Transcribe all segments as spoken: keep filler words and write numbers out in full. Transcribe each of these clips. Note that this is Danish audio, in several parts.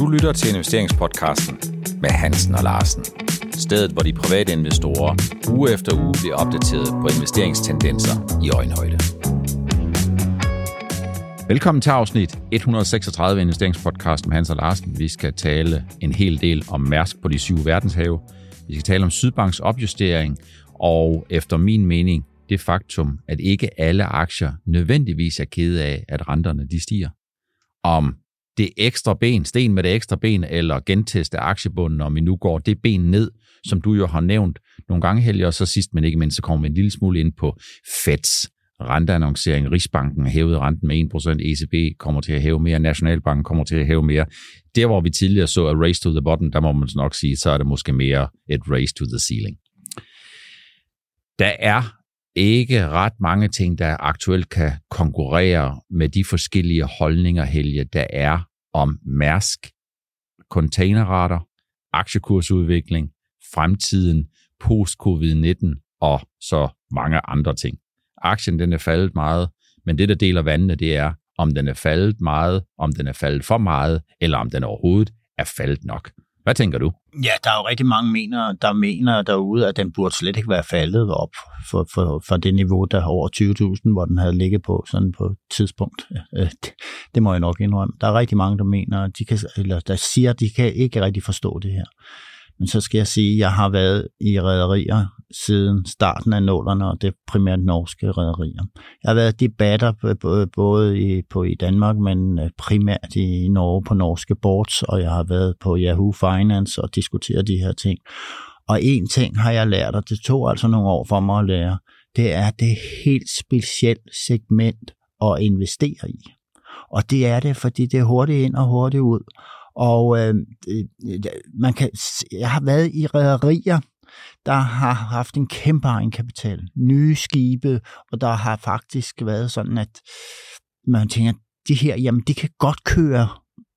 Du lytter til Investeringspodcasten med Hansen og Larsen. Stedet, hvor de private investorer uge efter uge bliver opdateret på investeringstendenser i øjenhøjde. Velkommen til afsnit et hundrede og seksogtredive af Investeringspodcasten med Hansen og Larsen. Vi skal tale en hel del om Mærsk på de syv verdenshave. Vi skal tale om Sydbanks opjustering og efter min mening det faktum, at ikke alle aktier nødvendigvis er kede af, at renterne de stiger. Om det ekstra ben, sten med det ekstra ben, eller genteste aktiebunden, om vi nu går det ben ned, som du jo har nævnt nogle gange, Helge, og så sidst, men ikke mindst, så kommer vi en lille smule ind på Feds renteannoncering. Rigsbanken hævede renten med en procent, E C B kommer til at hæve mere, Nationalbanken kommer til at hæve mere. Der, hvor vi tidligere så a race to the bottom, der må man nok sige, så er det måske mere et race to the ceiling. Der er ikke ret mange ting, der aktuelt kan konkurrere med de forskellige holdninger, Helge, der er om Mærsk, containerrater, aktiekursudvikling, fremtiden, post-covid nitten og så mange andre ting. Aktien den er faldet meget, men det, der deler vandene, det er, om den er faldet meget, om den er faldet for meget, eller om den overhovedet er faldet nok. Hvad tænker du? Ja, der er jo rigtig mange, mener, der mener derude, at den burde slet ikke være faldet op for, for, for det niveau, der er over tyve tusind, hvor den havde ligget på sådan på et tidspunkt. Det, det må jeg nok indrømme. Der er rigtig mange, der mener, de kan, eller der siger, at de kan ikke rigtig forstå det her. Men så skal jeg sige, at jeg har været i rederier siden starten af nullerne, og det er primært norske rederier. Jeg har været i debatter både i, på, i Danmark, men primært i Norge på norske boards, og jeg har været på Yahoo Finance og diskuteret de her ting. Og en ting har jeg lært, og det tog altså nogle år for mig at lære, det er det helt specielt segment at investere i. Og det er det, fordi det er hurtigt ind og hurtigt ud. Og øh, man kan, jeg har været i rederier, der har haft en kæmpe egenkapital, nye skibe, og der har faktisk været sådan, at man tænker, de her, jamen de kan godt køre,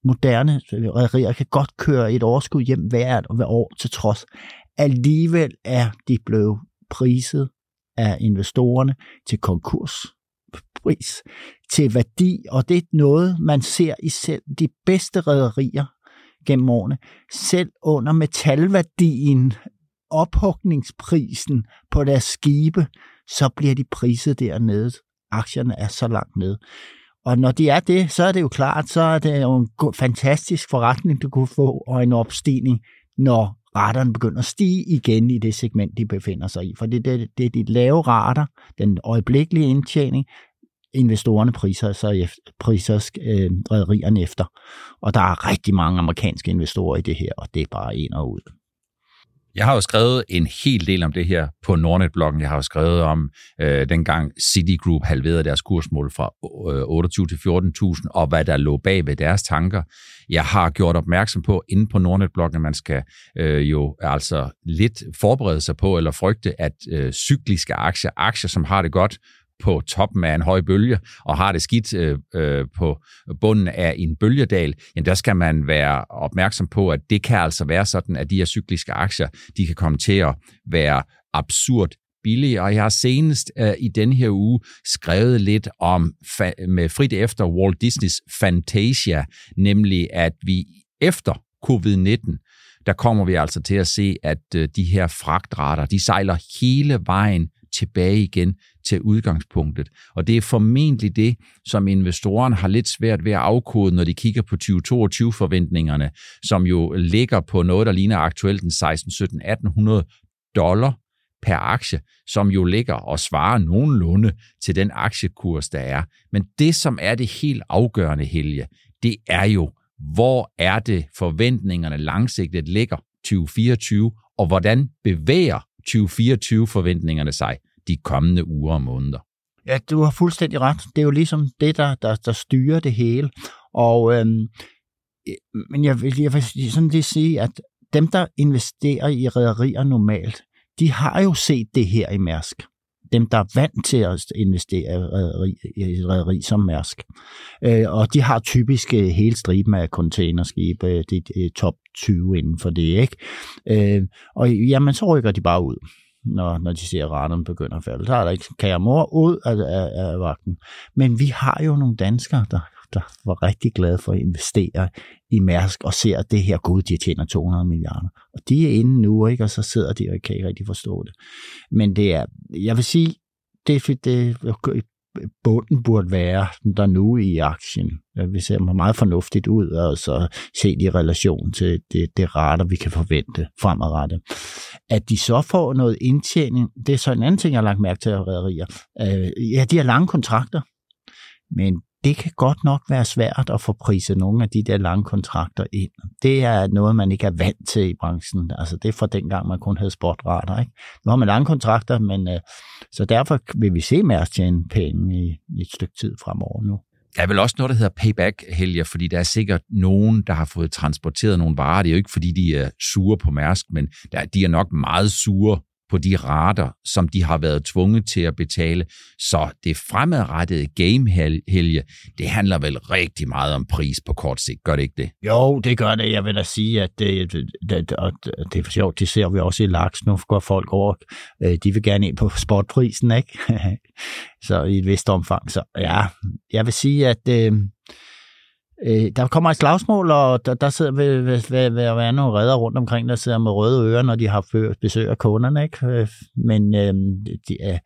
moderne rederier kan godt køre et overskud hjem hvert og hver år til trods. Alligevel er de blevet priset af investorerne til konkurs. Pris til værdi, og det er noget, man ser i selv de bedste rederier gennem årene. Selv under metalværdien, ophugningsprisen på deres skibe, så bliver de priset dernede. Aktierne er så langt nede. Og når de er det, så er det jo klart, så er det jo en fantastisk forretning, du kunne få, og en opstigning, når raterne begynder at stige igen i det segment, de befinder sig i. For det er, det er de lave rater, den øjeblikkelige indtjening, investorerne priser sig priser øh, rederierne efter. Og der er rigtig mange amerikanske investorer i det her, og det er bare ind og ud. Jeg har jo skrevet en hel del om det her på Nordnet-bloggen. Jeg har jo skrevet om øh, dengang Citigroup halverede deres kursmål fra øh, otteogtyve til fjorten tusind, og hvad der lå bag ved deres tanker. Jeg har gjort opmærksom på, inde på Nordnet-bloggen, at man skal øh, jo altså lidt forberede sig på, eller frygte, at øh, cykliske aktier, aktier, som har det godt, på toppen af en høj bølge, og har det skidt øh, øh, på bunden af en bølgedal, jamen der skal man være opmærksom på, at det kan altså være sådan, at de her cykliske aktier, de kan komme til at være absurd billige. Og jeg har senest øh, i den her uge skrevet lidt om, fa- med frit efter Walt Disneys Fantasia, nemlig at vi efter covid nitten, der kommer vi altså til at se, at øh, de her fragtrater, de sejler hele vejen tilbage igen til udgangspunktet. Og det er formentlig det, som investorerne har lidt svært ved at afkode, når de kigger på tyve toogtyve-forventningerne, som jo ligger på noget, der ligner aktuelt den seksten, sytten, atten hundrede dollar per aktie, som jo ligger og svarer nogenlunde til den aktiekurs, der er. Men det, som er det helt afgørende, Helge, det er jo, hvor er det forventningerne langsigtet ligger tyve fireogtyve, og hvordan bevæger tyve fireogtyve-forventningerne sig de kommende uger og måneder. Ja, du har fuldstændig ret. Det er jo ligesom det, der, der, der styrer det hele. Og, øhm, men jeg vil, jeg vil sådan lige sige, at dem, der investerer i rederier normalt, de har jo set det her i Mærsk. Dem, der er vant til at investere i rederi som Mærsk. Og de har typisk hele striben af containerskibe, det er top tyve inden for det, ikke? Og jamen, så rykker de bare ud, når, når de ser, at raterne begynder at falde. Så er der ikke kære mor ud af, af, af vagten. Men vi har jo nogle danskere, der der var rigtig glade for at investere i Mærsk og ser, at det her gode, de tjener to hundrede milliarder. Og de er inde nu, ikke? Og så sidder de og kan ikke rigtig forstå det. Men det er, jeg vil sige, det, det bunden burde være der nu i aktien. Vi ser meget fornuftigt ud, og så set i relation til det, det rater, vi kan forvente fremadrettet. At de så får noget indtjening, det er så en anden ting, jeg har lagt mærke til af rederier. Ja, de har lange kontrakter, men det kan godt nok være svært at få priset nogle af de der lange kontrakter ind. Det er noget, man ikke er vant til i branchen. Altså, det er fra dengang, man kun havde spotrater, ikke? Nu har man lange kontrakter, men øh, så derfor vil vi se Mærsk tjene penge i, i et stykke tid fremover nu. Der er vel også noget, der hedder payback, Helge, fordi der er sikkert nogen, der har fået transporteret nogle varer. Det er jo ikke, fordi de er sure på Mærsk, men der, de er nok meget sure på de rater, som de har været tvunget til at betale. Så det fremadrettede game-helge, det handler vel rigtig meget om pris på kort sigt. Gør det ikke det? Jo, det gør det. Jeg vil da sige, at det, det, det er for sjovt. Det ser vi også i laks. Nu går folk over. De vil gerne ind på spotprisen, ikke? Så i et vist omfang. Så ja, jeg vil sige, at øh, der kommer et slagsmål, og der, der sidder ved, ved, ved, ved at være nogle redder rundt omkring, der sidder med røde ører, når de har besøg af kunderne, ikke? Men øh, de, øh,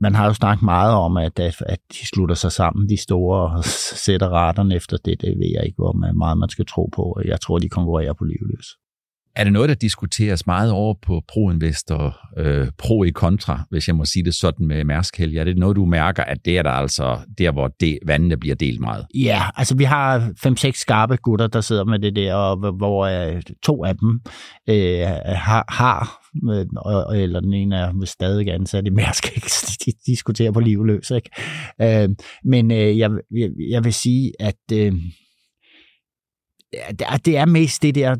man har jo snakket meget om, at, at de slutter sig sammen, de store, og sætter retterne efter det. Det ved jeg ikke, hvor meget man skal tro på. Jeg tror, de konkurrerer på livløs. Er det noget, der diskuteres meget over på ProInvestor, øh, pro i kontra, hvis jeg må sige det sådan med Mærsk, Helge? Er det noget, du mærker, at det er der altså der, hvor det, vandene bliver delt meget? Ja, altså vi har fem-seks skarpe gutter, der sidder med det der, og hvor øh, to af dem øh, har... har eller den ene er stadig ansat i Mærsk, ikke? De diskuterer på livløs, ikke? Øh, men øh, jeg, jeg vil sige, at... Øh, det er mest det der,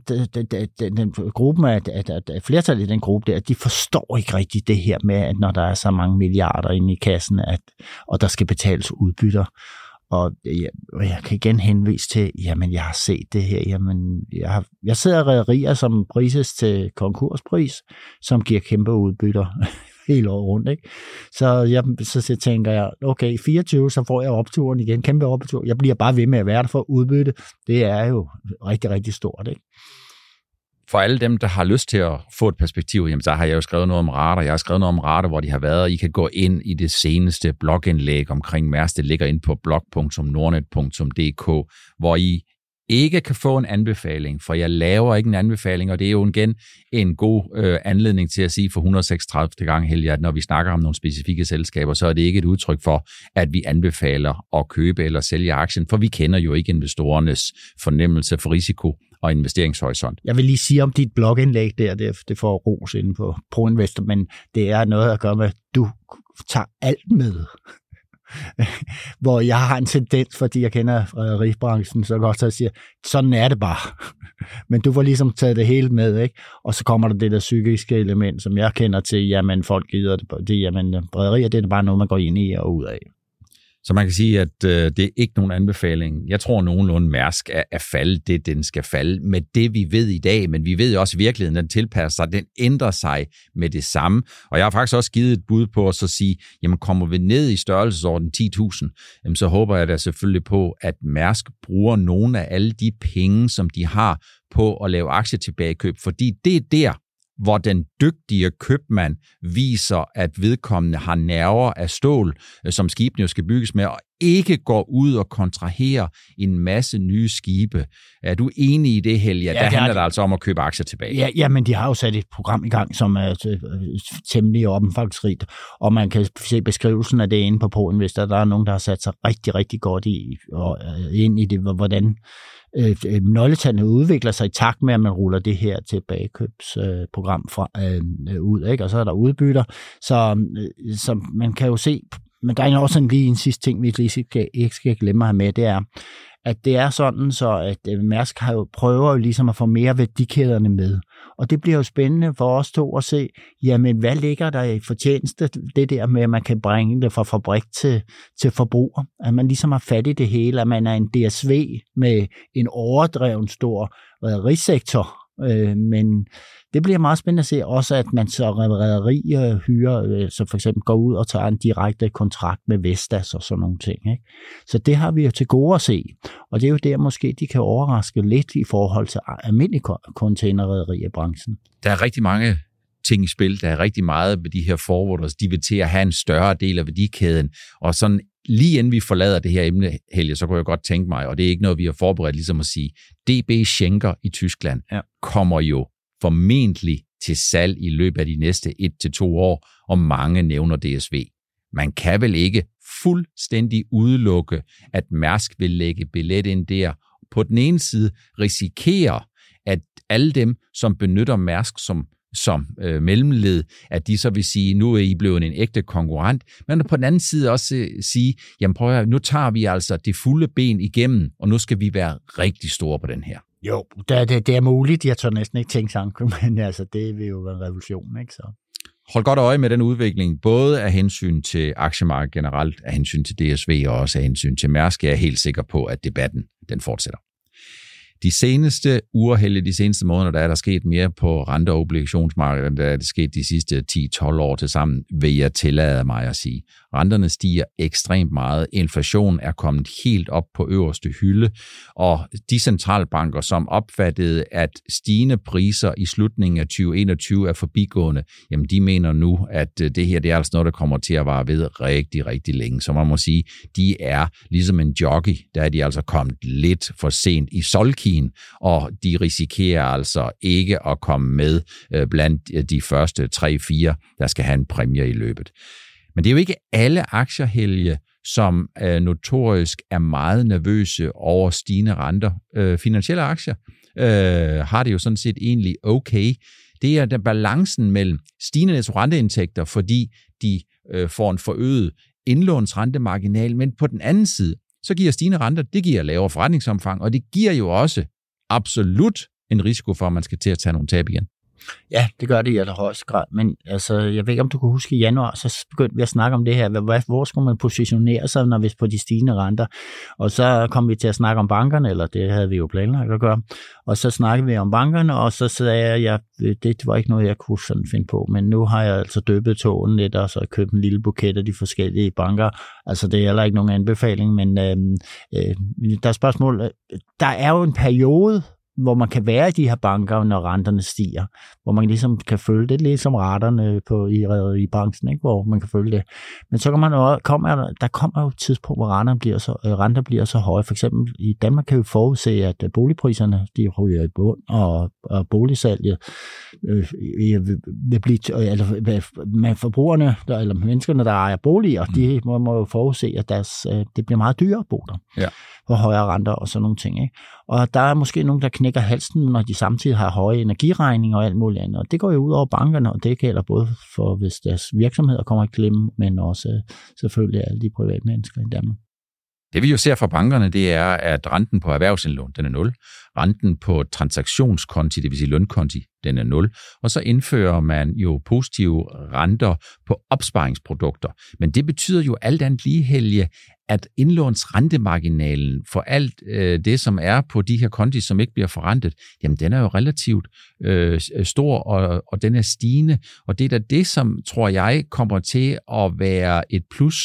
den gruppen, at flertallet i den gruppe der, de forstår ikke rigtigt det her med, at når der er så mange milliarder inde i kassen, at, og der skal betales udbytter. Og jeg, jeg kan igen henvise til, jamen jeg har set det her, jamen jeg, har, jeg sidder rederier, som prises til konkurspris, som giver kæmpe udbytter hele året rundt, ikke? Så, jeg, så, så tænker jeg, okay, i fireogtyve, så får jeg opturen igen, kæmpe optur. Jeg bliver bare ved med at være der for at udbytte. Det er jo rigtig, rigtig stort, ikke? For alle dem, der har lyst til at få et perspektiv, jamen, så har jeg jo skrevet noget om rater. Jeg har skrevet noget om rater, hvor de har været. I kan gå ind i det seneste blogindlæg omkring Mærsk. Det ligger inde på blog punktum nordnet punktum d k, hvor I ikke kan få en anbefaling, for jeg laver ikke en anbefaling, og det er jo igen en god øh, anledning til at sige for et hundrede og seksogtredive gang, Helge, at når vi snakker om nogle specifikke selskaber, så er det ikke et udtryk for, at vi anbefaler at købe eller sælge aktien, for vi kender jo ikke investorernes fornemmelse for risiko og investeringshorisont. Jeg vil lige sige om dit blogindlæg der, det får ros inde på ProInvestor, men det er noget at gøre med, at du tager alt med. Hvor jeg har en tendens, fordi jeg kender rederibranchen så godt, så jeg siger, sådan er det bare. Men du får ligesom taget det hele med, ikke? Og så kommer der det der psykiske element, som jeg kender til, jamen folk gider det, det jamen rederier, det er bare noget, man går ind i og ud af. Så man kan sige, at øh, det er ikke nogen anbefaling. Jeg tror nogenlunde, Mærsk er at falde det, den skal falde med det, vi ved i dag. Men vi ved jo også, at virkeligheden den tilpasser sig, den ændrer sig med det samme. Og jeg har faktisk også givet et bud på at så sige, jamen kommer vi ned i størrelsesorden ti tusind, så håber jeg da selvfølgelig på, at Mærsk bruger nogle af alle de penge, som de har på at lave aktietilbagekøb, fordi det er der, hvor den dygtige købmand viser, at vedkommende har nerver af stål, som skibene jo skal bygges med, og ikke går ud og kontraherer en masse nye skibe. Er du enig i det, Helge? Ja, der handler det, det altså om at købe aktier tilbage. Ja, ja, men de har jo sat et program i gang, som er temmelig omfangsrigt, og man kan se beskrivelsen af det inde på ProInvestor. Der er nogen, der har sat sig rigtig, rigtig godt i, og ind i det, hvordan Øh, nøgletallene udvikler sig i takt med, at man ruller det her tilbagekøbsprogram øh, øh, ud, ikke? Og så er der udbytter, så, øh, så man kan jo se, men der er også en lige en sidste ting, vi lige skal, ikke skal glemme at have med, det er, at det er sådan, så at øh, Mærsk har jo, prøver jo ligesom at få mere værdikæderne med, og det bliver jo spændende for os to at se, jamen hvad ligger der i fortjeneste, det der med, at man kan bringe det fra fabrik til, til forbruger, at man ligesom har fat i det hele, at man er en D S V med en overdreven stor rederisektor, Øh, men det bliver meget spændende at se også, at man så rederier hyrer, øh, så for eksempel går ud og tager en direkte kontrakt med Vestas og sådan nogle ting. Ikke? Så det har vi jo til gode at se. Og det er jo der måske, de kan overraske lidt i forhold til almindelige containerrederier i branchen. Der er rigtig mange ting i spil. Der er rigtig meget med de her forwarders. De vil til at have en større del af værdikæden. Og sådan lige inden vi forlader det her emne, Helge, så kunne jeg godt tænke mig, og det er ikke noget, vi har forberedt, ligesom at sige, D B Schenker i Tyskland ja. kommer jo formentlig til salg i løbet af de næste et til to år, og mange nævner D S V. Man kan vel ikke fuldstændig udelukke, at Mærsk vil lægge billet ind der. På den ene side risikerer, at alle dem, som benytter Mærsk som som øh, mellemled, at de så vil sige, nu er I blevet en ægte konkurrent, men på den anden side også øh, sige, jamen prøv at høre, nu tager vi altså det fulde ben igennem, og nu skal vi være rigtig store på den her. Jo, det, det, det er muligt. Jeg tør næsten ikke tænke tanken, men altså, det vil jo være en revolution, ikke så? Hold godt øje med den udvikling, både af hensyn til aktiemarkedet generelt, af hensyn til D S V og også af hensyn til Mærsk. Jeg er helt sikker på, at debatten den fortsætter. De seneste uger, Helge, de seneste måneder, der er der sket mere på rente- og obligationsmarkedet, end der er det sket de sidste ti til tolv år til sammen, vil jeg tillade mig at sige. Renterne stiger ekstremt meget. Inflationen er kommet helt op på øverste hylde, og de centralbanker, som opfattede, at stigende priser i slutningen af tyve enogtyve er forbigående, jamen de mener nu, at det her det er altså noget, der kommer til at vare ved rigtig, rigtig længe. Så man må sige, de er ligesom en jockey, der er de altså kommet lidt for sent i solki, og de risikerer altså ikke at komme med blandt de første tre fire, der skal have en præmie i løbet. Men det er jo ikke alle aktier, Helge, som notorisk er meget nervøse over stigende renter. Finansielle aktier øh, har det jo sådan set egentlig okay. Det er den balancen mellem stigende renteindtægter, fordi de øh, får en forøget indlånsrentemarginal, men på den anden side, så giver stigende renter, det giver lavere forretningsomfang, og det giver jo også absolut en risiko for, at man skal til at tage nogle tab igen. Ja, det gør det i allerhøjeste grad, men altså, jeg ved ikke, om du kan huske i januar, så begyndte vi at snakke om det her, hvor skulle man positionere sig, når vi er på de stigende renter, og så kom vi til at snakke om bankerne, eller det havde vi jo planlagt at gøre, og så snakkede vi om bankerne, og så sagde jeg, ja, det var ikke noget, jeg kunne sådan finde på, men nu har jeg altså døbet tågen lidt, og så købt en lille buket af de forskellige banker, altså det er heller ikke nogen anbefaling, men øh, øh, der er spørgsmål, der er jo en periode, hvor man kan være i de her banker, når renterne stiger, hvor man ligesom kan følge det lidt som raterne på, i, i branchen, ikke? Hvor man kan følge det. Men så kan man jo, kommer, der kommer jo et tidspunkt, hvor renter bliver, så, renter bliver så høje. For eksempel i Danmark kan vi forudse, at boligpriserne de ryger i bund, og, og boligsalget øh, vil blive, eller med forbrugerne, der, eller menneskerne, der ejer boliger, mm. de må, må jo forudse, at deres, øh, det bliver meget dyrere at bo der, ja. For højere renter og sådan nogle ting. Ikke? Og der er måske nogen, der knækker halsen, når de samtidig har høje energiregninger og alt muligt andet. Og det går jo ud over bankerne, og det gælder både for, hvis deres virksomheder kommer i klemme, men også selvfølgelig alle de private mennesker i Danmark. Det vi jo ser fra bankerne, det er, at renten på erhvervsindlån, den er nul. Renten på transaktionskonti, det vil sige lønkonti, den er nul. Og så indfører man jo positive renter på opsparingsprodukter. Men det betyder jo alt andet lige, Helge, at indlånsrentemarginalen for alt øh, det, som er på de her konti, som ikke bliver forrentet, jamen den er jo relativt øh, stor, og, og den er stigende. Og det er da det, som, tror jeg, kommer til at være et plus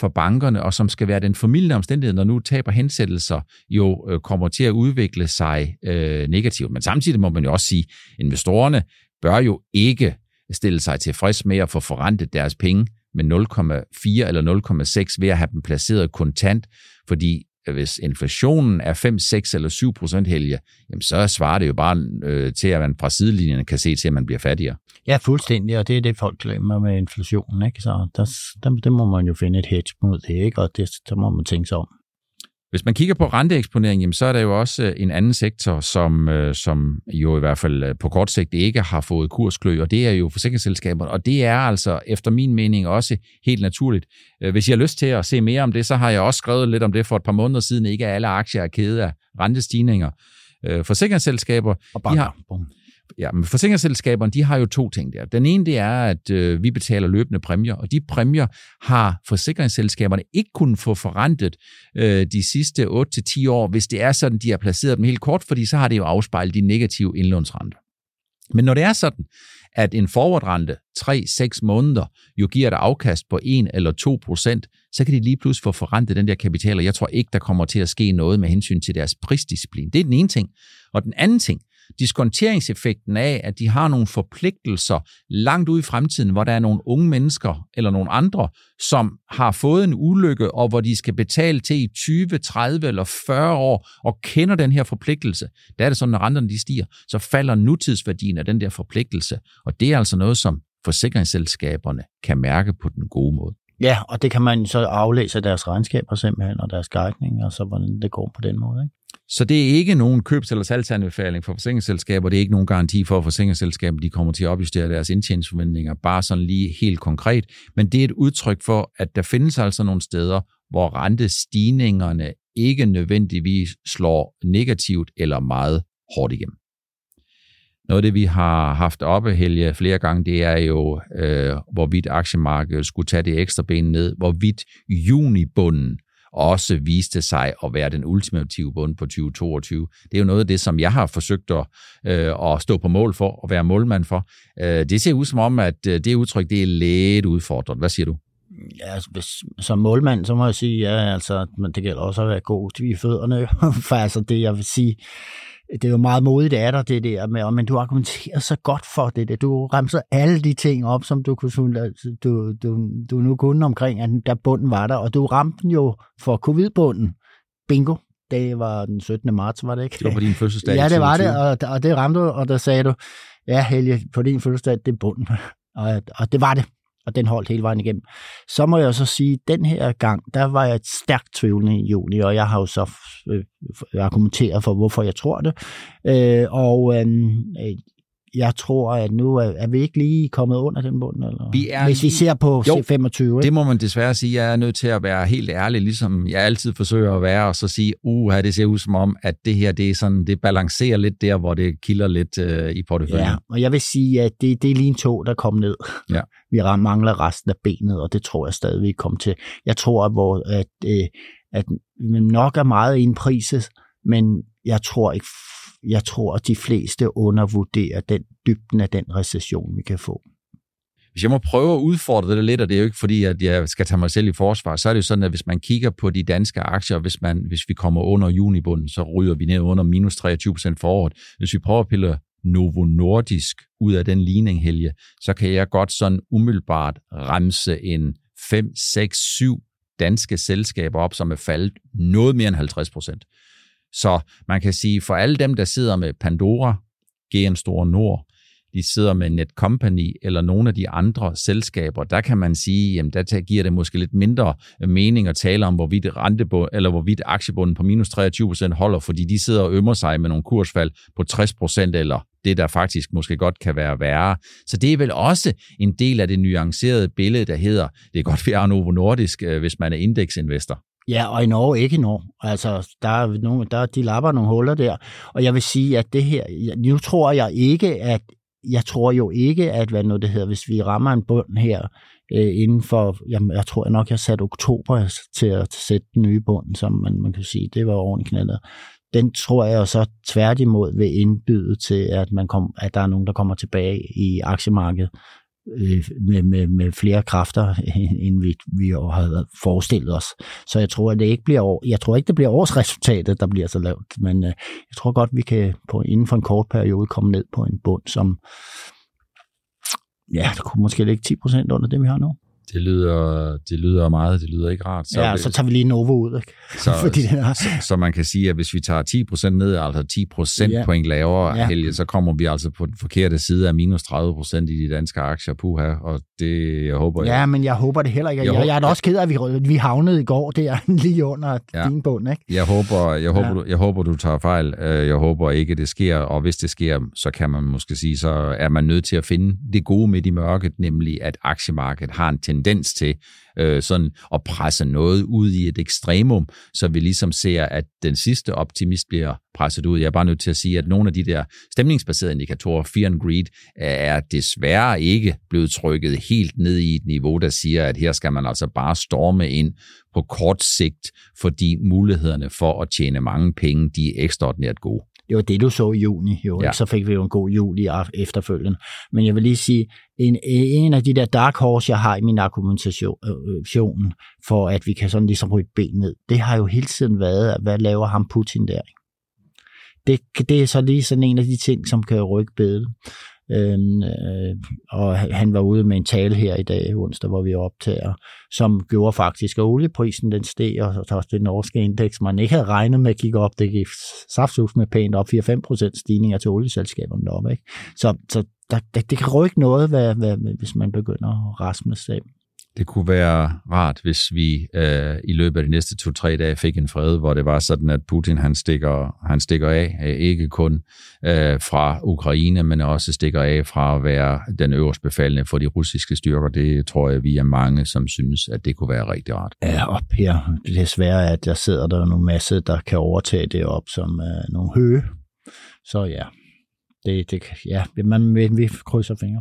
for bankerne, og som skal være den formildende omstændighed, når nu tab og hensættelser jo øh, kommer til at udvikle sig øh, negativt. Men samtidig må man jo også sige, at investorerne bør jo ikke stille sig tilfreds med at få forrentet deres penge med nul komma fire eller nul komma seks ved at have dem placeret kontant, fordi hvis inflationen er fem, seks eller syv procent, Helge, jamen så svarer det jo bare øh, til, at man fra sidelinjen kan se til, at man bliver fattigere. Ja, fuldstændig, og det er det, folk glemmer med inflationen, ikke? Så der, der, der må man jo finde et hedge mod det, ikke? Og det, der må man tænke sig om. Hvis man kigger på renteeksponering, jamen så er der jo også en anden sektor, som, som jo i hvert fald på kort sigt ikke har fået kursklø, og det er jo forsikringsselskaberne, og det er altså efter min mening også helt naturligt. Hvis I har lyst til at se mere om det, så har jeg også skrevet lidt om det for et par måneder siden. Ikke alle aktier er kede af rentestigninger. Forsikringsselskaber... Og banker. De har, Ja, men forsikringsselskaberne, de har jo to ting der. Den ene, det er, at øh, vi betaler løbende præmier, og de præmier har forsikringsselskaberne ikke kunnet få forrentet øh, de sidste otte til ti år, hvis det er sådan, de har placeret dem helt kort, fordi så har det jo afspejlet de negative indlånsrenter. Men når det er sådan, at en forwardrente tre til seks måneder jo giver et afkast på en eller to procent, så kan de lige pludselig få forrentet den der kapital, og jeg tror ikke, der kommer til at ske noget med hensyn til deres prisdisciplin. Det er den ene ting. Og den anden ting, diskonteringseffekten af, at de har nogle forpligtelser langt ude i fremtiden, hvor der er nogle unge mennesker eller nogle andre, som har fået en ulykke, og hvor de skal betale til i tyve, tredive eller fyrre år, og kender den her forpligtelse. Der er det sådan, når renterne de stiger, så falder nutidsværdien af den der forpligtelse. Og det er altså noget, som forsikringsselskaberne kan mærke på den gode måde. Ja, og det kan man så aflæse af deres regnskaber simpelthen, og deres guidning, og så hvordan det går på den måde, ikke? Så det er ikke nogen købs- eller salgsanbefaling for forsikringsselskaber, det er ikke nogen garanti for, at forsikringsselskaber de kommer til at opjustere deres indtjeningsforventninger, bare sådan lige helt konkret. Men det er et udtryk for, at der findes altså nogle steder, hvor rentestigningerne ikke nødvendigvis slår negativt eller meget hårdt igennem. Noget af det, vi har haft oppe, Helge, flere gange, det er jo, øh, hvorvidt aktiemarkedet skulle tage det ekstra ben ned, hvorvidt junibunden også viste sig at være den ultimative bund på tyve toogtyve. Det er jo noget af det, som jeg har forsøgt at, øh, at stå på mål for, og være målmand for. Øh, det ser ud som om, at det udtryk, det er lidt udfordret. Hvad siger du? Ja, hvis, som målmand, så må jeg sige, ja, altså, men det gælder også at være god i fødderne, for altså det, jeg vil sige, det er jo meget modigt af dig, det der med, men du argumenterer så godt for det der. Du remser alle de ting op, som du, kunne, du, du, du nu kunne omkring, at der bunden var der, og du ramte den jo for covid-bunden. Bingo. Det var den syttende marts, var det ikke? Det var på din fødselsdag. Ja, det var det, og, og det ramte du, og der sagde du, ja Helge, på din fødselsdag, det er bunden. Og, og det var det, og den holdt hele vejen igennem. Så må jeg så sige, den her gang, der var jeg stærkt tvivlende i juni, og jeg har jo så argumenteret for, hvorfor jeg tror det. Øh, og øh, jeg tror, at nu er, er vi ikke lige kommet under den bund, eller? Vi er Hvis vi ser på jo, femogtyve. Ikke? Det må man desværre sige. Jeg er nødt til at være helt ærlig, ligesom jeg altid forsøger at være, og så sige, uha, det ser ud som om, at det her, det er sådan, det balancerer lidt der, hvor det kilder lidt øh, i porteføljen. Ja, og jeg vil sige, at det, det er lige en tog, der kom ned. Ja. Vi mangler resten af benet, og det tror jeg stadig, vi kommer til. Jeg tror, at, hvor, at, øh, at nok er meget indpriset, men jeg tror ikke, jeg tror, at de fleste undervurderer den dybden af den recession, vi kan få. Hvis jeg må prøve at udfordre det lidt, og det er jo ikke fordi, at jeg skal tage mig selv i forsvar, så er det jo sådan, at hvis man kigger på de danske aktier, hvis, man, hvis vi kommer under junibunden, så ryger vi ned under minus treogtyve procent for året. Hvis vi prøver at pille Novo Nordisk ud af den ligning, Helge, så kan jeg godt sådan umiddelbart remse en fem, seks, syv danske selskaber op, som er faldet noget mere end halvtreds procent. Så man kan sige, for alle dem, der sidder med Pandora, Gm Store Nord, de sidder med Netcompany eller nogle af de andre selskaber, der kan man sige, jamen der giver det måske lidt mindre mening at tale om, hvorvidt, rentebund, eller hvorvidt aktiebunden på minus treogtyve procent holder, fordi de sidder og ømmer sig med nogle kursfald på tres procent eller det, der faktisk måske godt kan være værre. Så det er vel også en del af det nuancerede billede, der hedder, det er godt, vi er Novo Nordisk, hvis man er indeksinvestor. Ja, og i Norge ikke i Norge. Altså, der er nogle, der, de lapper nogle huller der. Og jeg vil sige, at det her, nu tror jeg ikke, at, jeg tror jo ikke, at, hvad nu det hedder, hvis vi rammer en bund her, øh, inden for, jamen, jeg tror nok, jeg satte oktober til at sætte den nye bund, som man, man kan sige, det var ordentligt knaldet. Den tror jeg så tværtimod vil indbyde til, at, man kom, at der er nogen, der kommer tilbage i aktiemarkedet. Med, med, med flere kræfter, end vi, vi havde forestillet os. Så jeg tror, at det ikke bliver, jeg tror ikke, det bliver årsresultatet, der bliver så lavt, men jeg tror godt, vi kan på, inden for en kort periode komme ned på en bund, som ja, der kunne måske ligge ti procent under det, vi har nu. Det lyder, det lyder meget, det lyder ikke rart. Så ja, det, så tager vi lige Novo ud, ikke? Så, Fordi den er... så, så man kan sige, at hvis vi tager ti procent ned, altså ti procent ja. Point lavere, ja. Helge, så kommer vi altså på den forkerte side af minus tredive procent i de danske aktier, puha, og det jeg håber jeg... Ja, men jeg håber det heller ikke. Jeg, jeg, håber, jeg er da også ked af, at vi, vi havnede i går der, lige under ja. Din bund, ikke? Jeg håber, jeg, håber, ja. du, jeg håber, du tager fejl. Jeg håber ikke, det sker, og hvis det sker, så kan man måske sige, så er man nødt til at finde det gode midt i mørket, nemlig at aktiemarkedet har en tendens tendens til øh, sådan at presse noget ud i et ekstremum, så vi ligesom ser, at den sidste optimist bliver presset ud. Jeg er bare nødt til at sige, at nogle af de der stemningsbaserede indikatorer, fear and greed, er desværre ikke blevet trykket helt ned i et niveau, der siger, at her skal man altså bare storme ind på kort sigt, fordi mulighederne for at tjene mange penge, de er ekstraordinært gode. Det var det, du så i juni, jo. Ja. Så fik vi jo en god juli efterfølgende. Men jeg vil lige sige, en, en af de der dark horse, jeg har i min argumentation, for at vi kan sådan ligesom rykke ben ned, det har jo hele tiden været, hvad laver ham Putin der? Det, det er så lige sådan en af de ting, som kan rykke bedre. Øhm, øh, og han var ude med en tale her i dag, onsdag, hvor vi optager, som gjorde faktisk, at olieprisen den steg, og så også det norske indeks, man ikke havde regnet med at kigge op, det gik saftsus med pænt op, fire til fem procent stigninger til olieselskaberne deroppe, ikke? Så, så der, der, det kan rykke noget, hvad, hvad, hvis man begynder at rasme sig. Det kunne være rart, hvis vi øh, i løbet af de næste to-tre dage fik en fred, hvor det var sådan, at Putin han stikker, han stikker af, øh, ikke kun øh, fra Ukraine, men også stikker af fra at være den øverstbefalende for de russiske styrker. Det tror jeg, vi er mange, som synes, at det kunne være rigtig rart. Ja, op her. Desværre, at der sidder der nogle masse, der kan overtage det op som øh, nogle høge. Så ja. Det, det, ja, man, vi krydser fingre.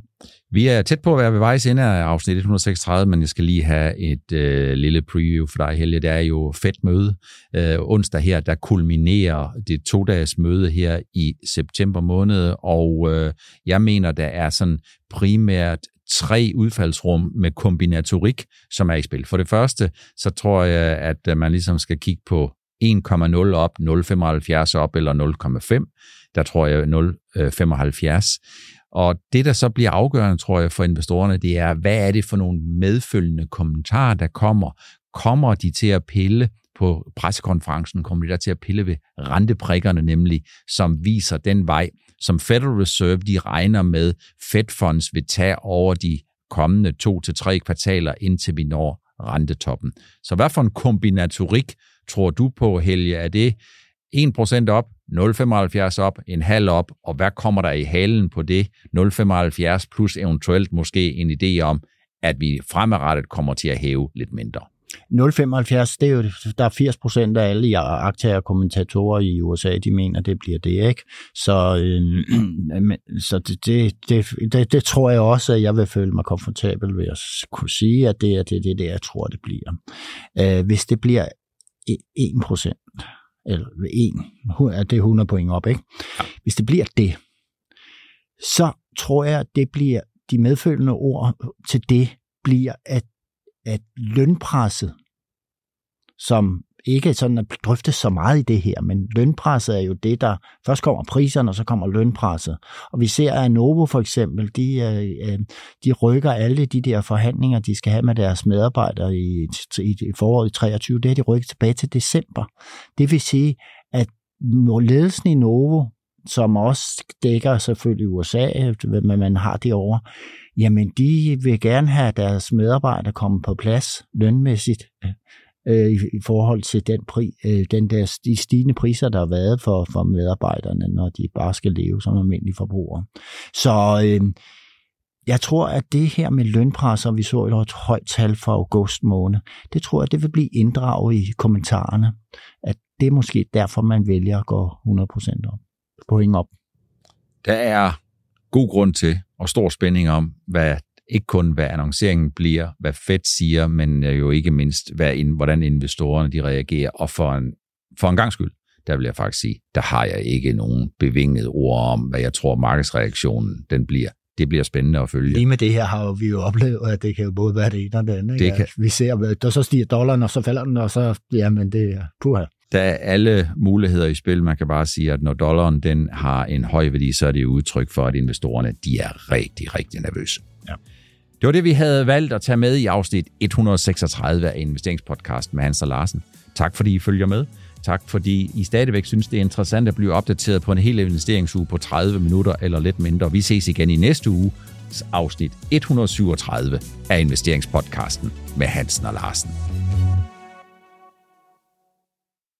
Vi er tæt på at være ved vejs ende af afsnit et hundrede seksogtredive, men jeg skal lige have et øh, lille preview for dig, Helge. Det er jo fedt møde. Øh, onsdag her, der kulminerer det to-dages møde her i september måned, og øh, jeg mener, der er sådan primært tre udfaldsrum med kombinatorik, som er i spil. For det første, så tror jeg, at man ligesom skal kigge på en komma nul op, nul komma femoghalvfjerds op eller nul komma fem. Der tror jeg nul komma femoghalvfjerds. Og det, der så bliver afgørende, tror jeg, for investorerne, det er, hvad er det for nogle medfølgende kommentarer, der kommer? Kommer de til at pille på pressekonferencen? Kommer de der til at pille ved renteprikkerne, nemlig, som viser den vej, som Federal Reserve de regner med, Fed Funds vil tage over de kommende to til tre kvartaler, indtil vi når rentetoppen. Så hvad for en kombinatorik tror du på, Helge? Er det en procent op, nul komma femoghalvfjerds op, en halv op, og hvad kommer der i halen på det? nul komma femoghalvfjerds plus eventuelt måske en idé om, at vi fremadrettet kommer til at hæve lidt mindre. nul komma femoghalvfjerds, det er jo, der er firs procent af alle aktieægere og kommentatorer i U S A, de mener, det bliver det, ikke? Så, øh, så det, det, det, det tror jeg også, at jeg vil føle mig komfortabel ved at kunne sige, at det er det, det, det jeg tror, det bliver. Øh, hvis det bliver en procent, eller en, at det er hundrede point op, ikke? Hvis det bliver det, så tror jeg, at det bliver, de medfølgende ord til det bliver, at at lønpresset, som ikke sådan drøftes så meget i det her, men lønpresset er jo det, der først kommer priserne, og så kommer lønpresset. Og vi ser, at Novo for eksempel, de, de rykker alle de der forhandlinger, de skal have med deres medarbejdere i, i foråret treogtyve, det har de rykket tilbage til december. Det vil sige, at ledelsen i Novo, som også dækker selvfølgelig U S A, hvad man har derovre, jamen de vil gerne have deres medarbejdere komme på plads lønmæssigt øh, i forhold til den, pri, øh, den der, de stigende priser, der har været for, for medarbejderne, når de bare skal leve som almindelige forbrugere. Så øh, jeg tror, at det her med lønpresser, vi så et højt tal for august måned, det tror jeg, det vil blive inddraget i kommentarerne, at det er måske derfor, man vælger at gå hundrede procent op. Point op. Der er god grund til, og stor spænding om, hvad, ikke kun hvad annonceringen bliver, hvad Fed siger, men jo ikke mindst, hvad, hvordan investorerne de reagerer. Og for en, for en gangs skyld, der vil jeg faktisk sige, der har jeg ikke nogen bevingede ord om, hvad jeg tror markedsreaktionen den bliver. Det bliver spændende at følge. Lige med det her har vi jo oplevet, at det kan jo både være det ene og det andet. Det kan... Vi ser, der så stiger dollaren, og så falder den, og så, jamen det er puha. Der er alle muligheder i spil. Man kan bare sige, at når dollaren den har en høj værdi, så er det udtryk for, at investorerne de er rigtig, rigtig nervøse. Ja. Det var det, vi havde valgt at tage med i afsnit et hundrede seksogtredive af Investeringspodcasten med Hansen og Larsen. Tak fordi I følger med. Tak fordi I stadigvæk synes, det er interessant at blive opdateret på en hel investeringsuge på tredive minutter eller lidt mindre. Vi ses igen i næste uges afsnit et hundrede syvogtredive af Investeringspodcasten med Hansen og Larsen.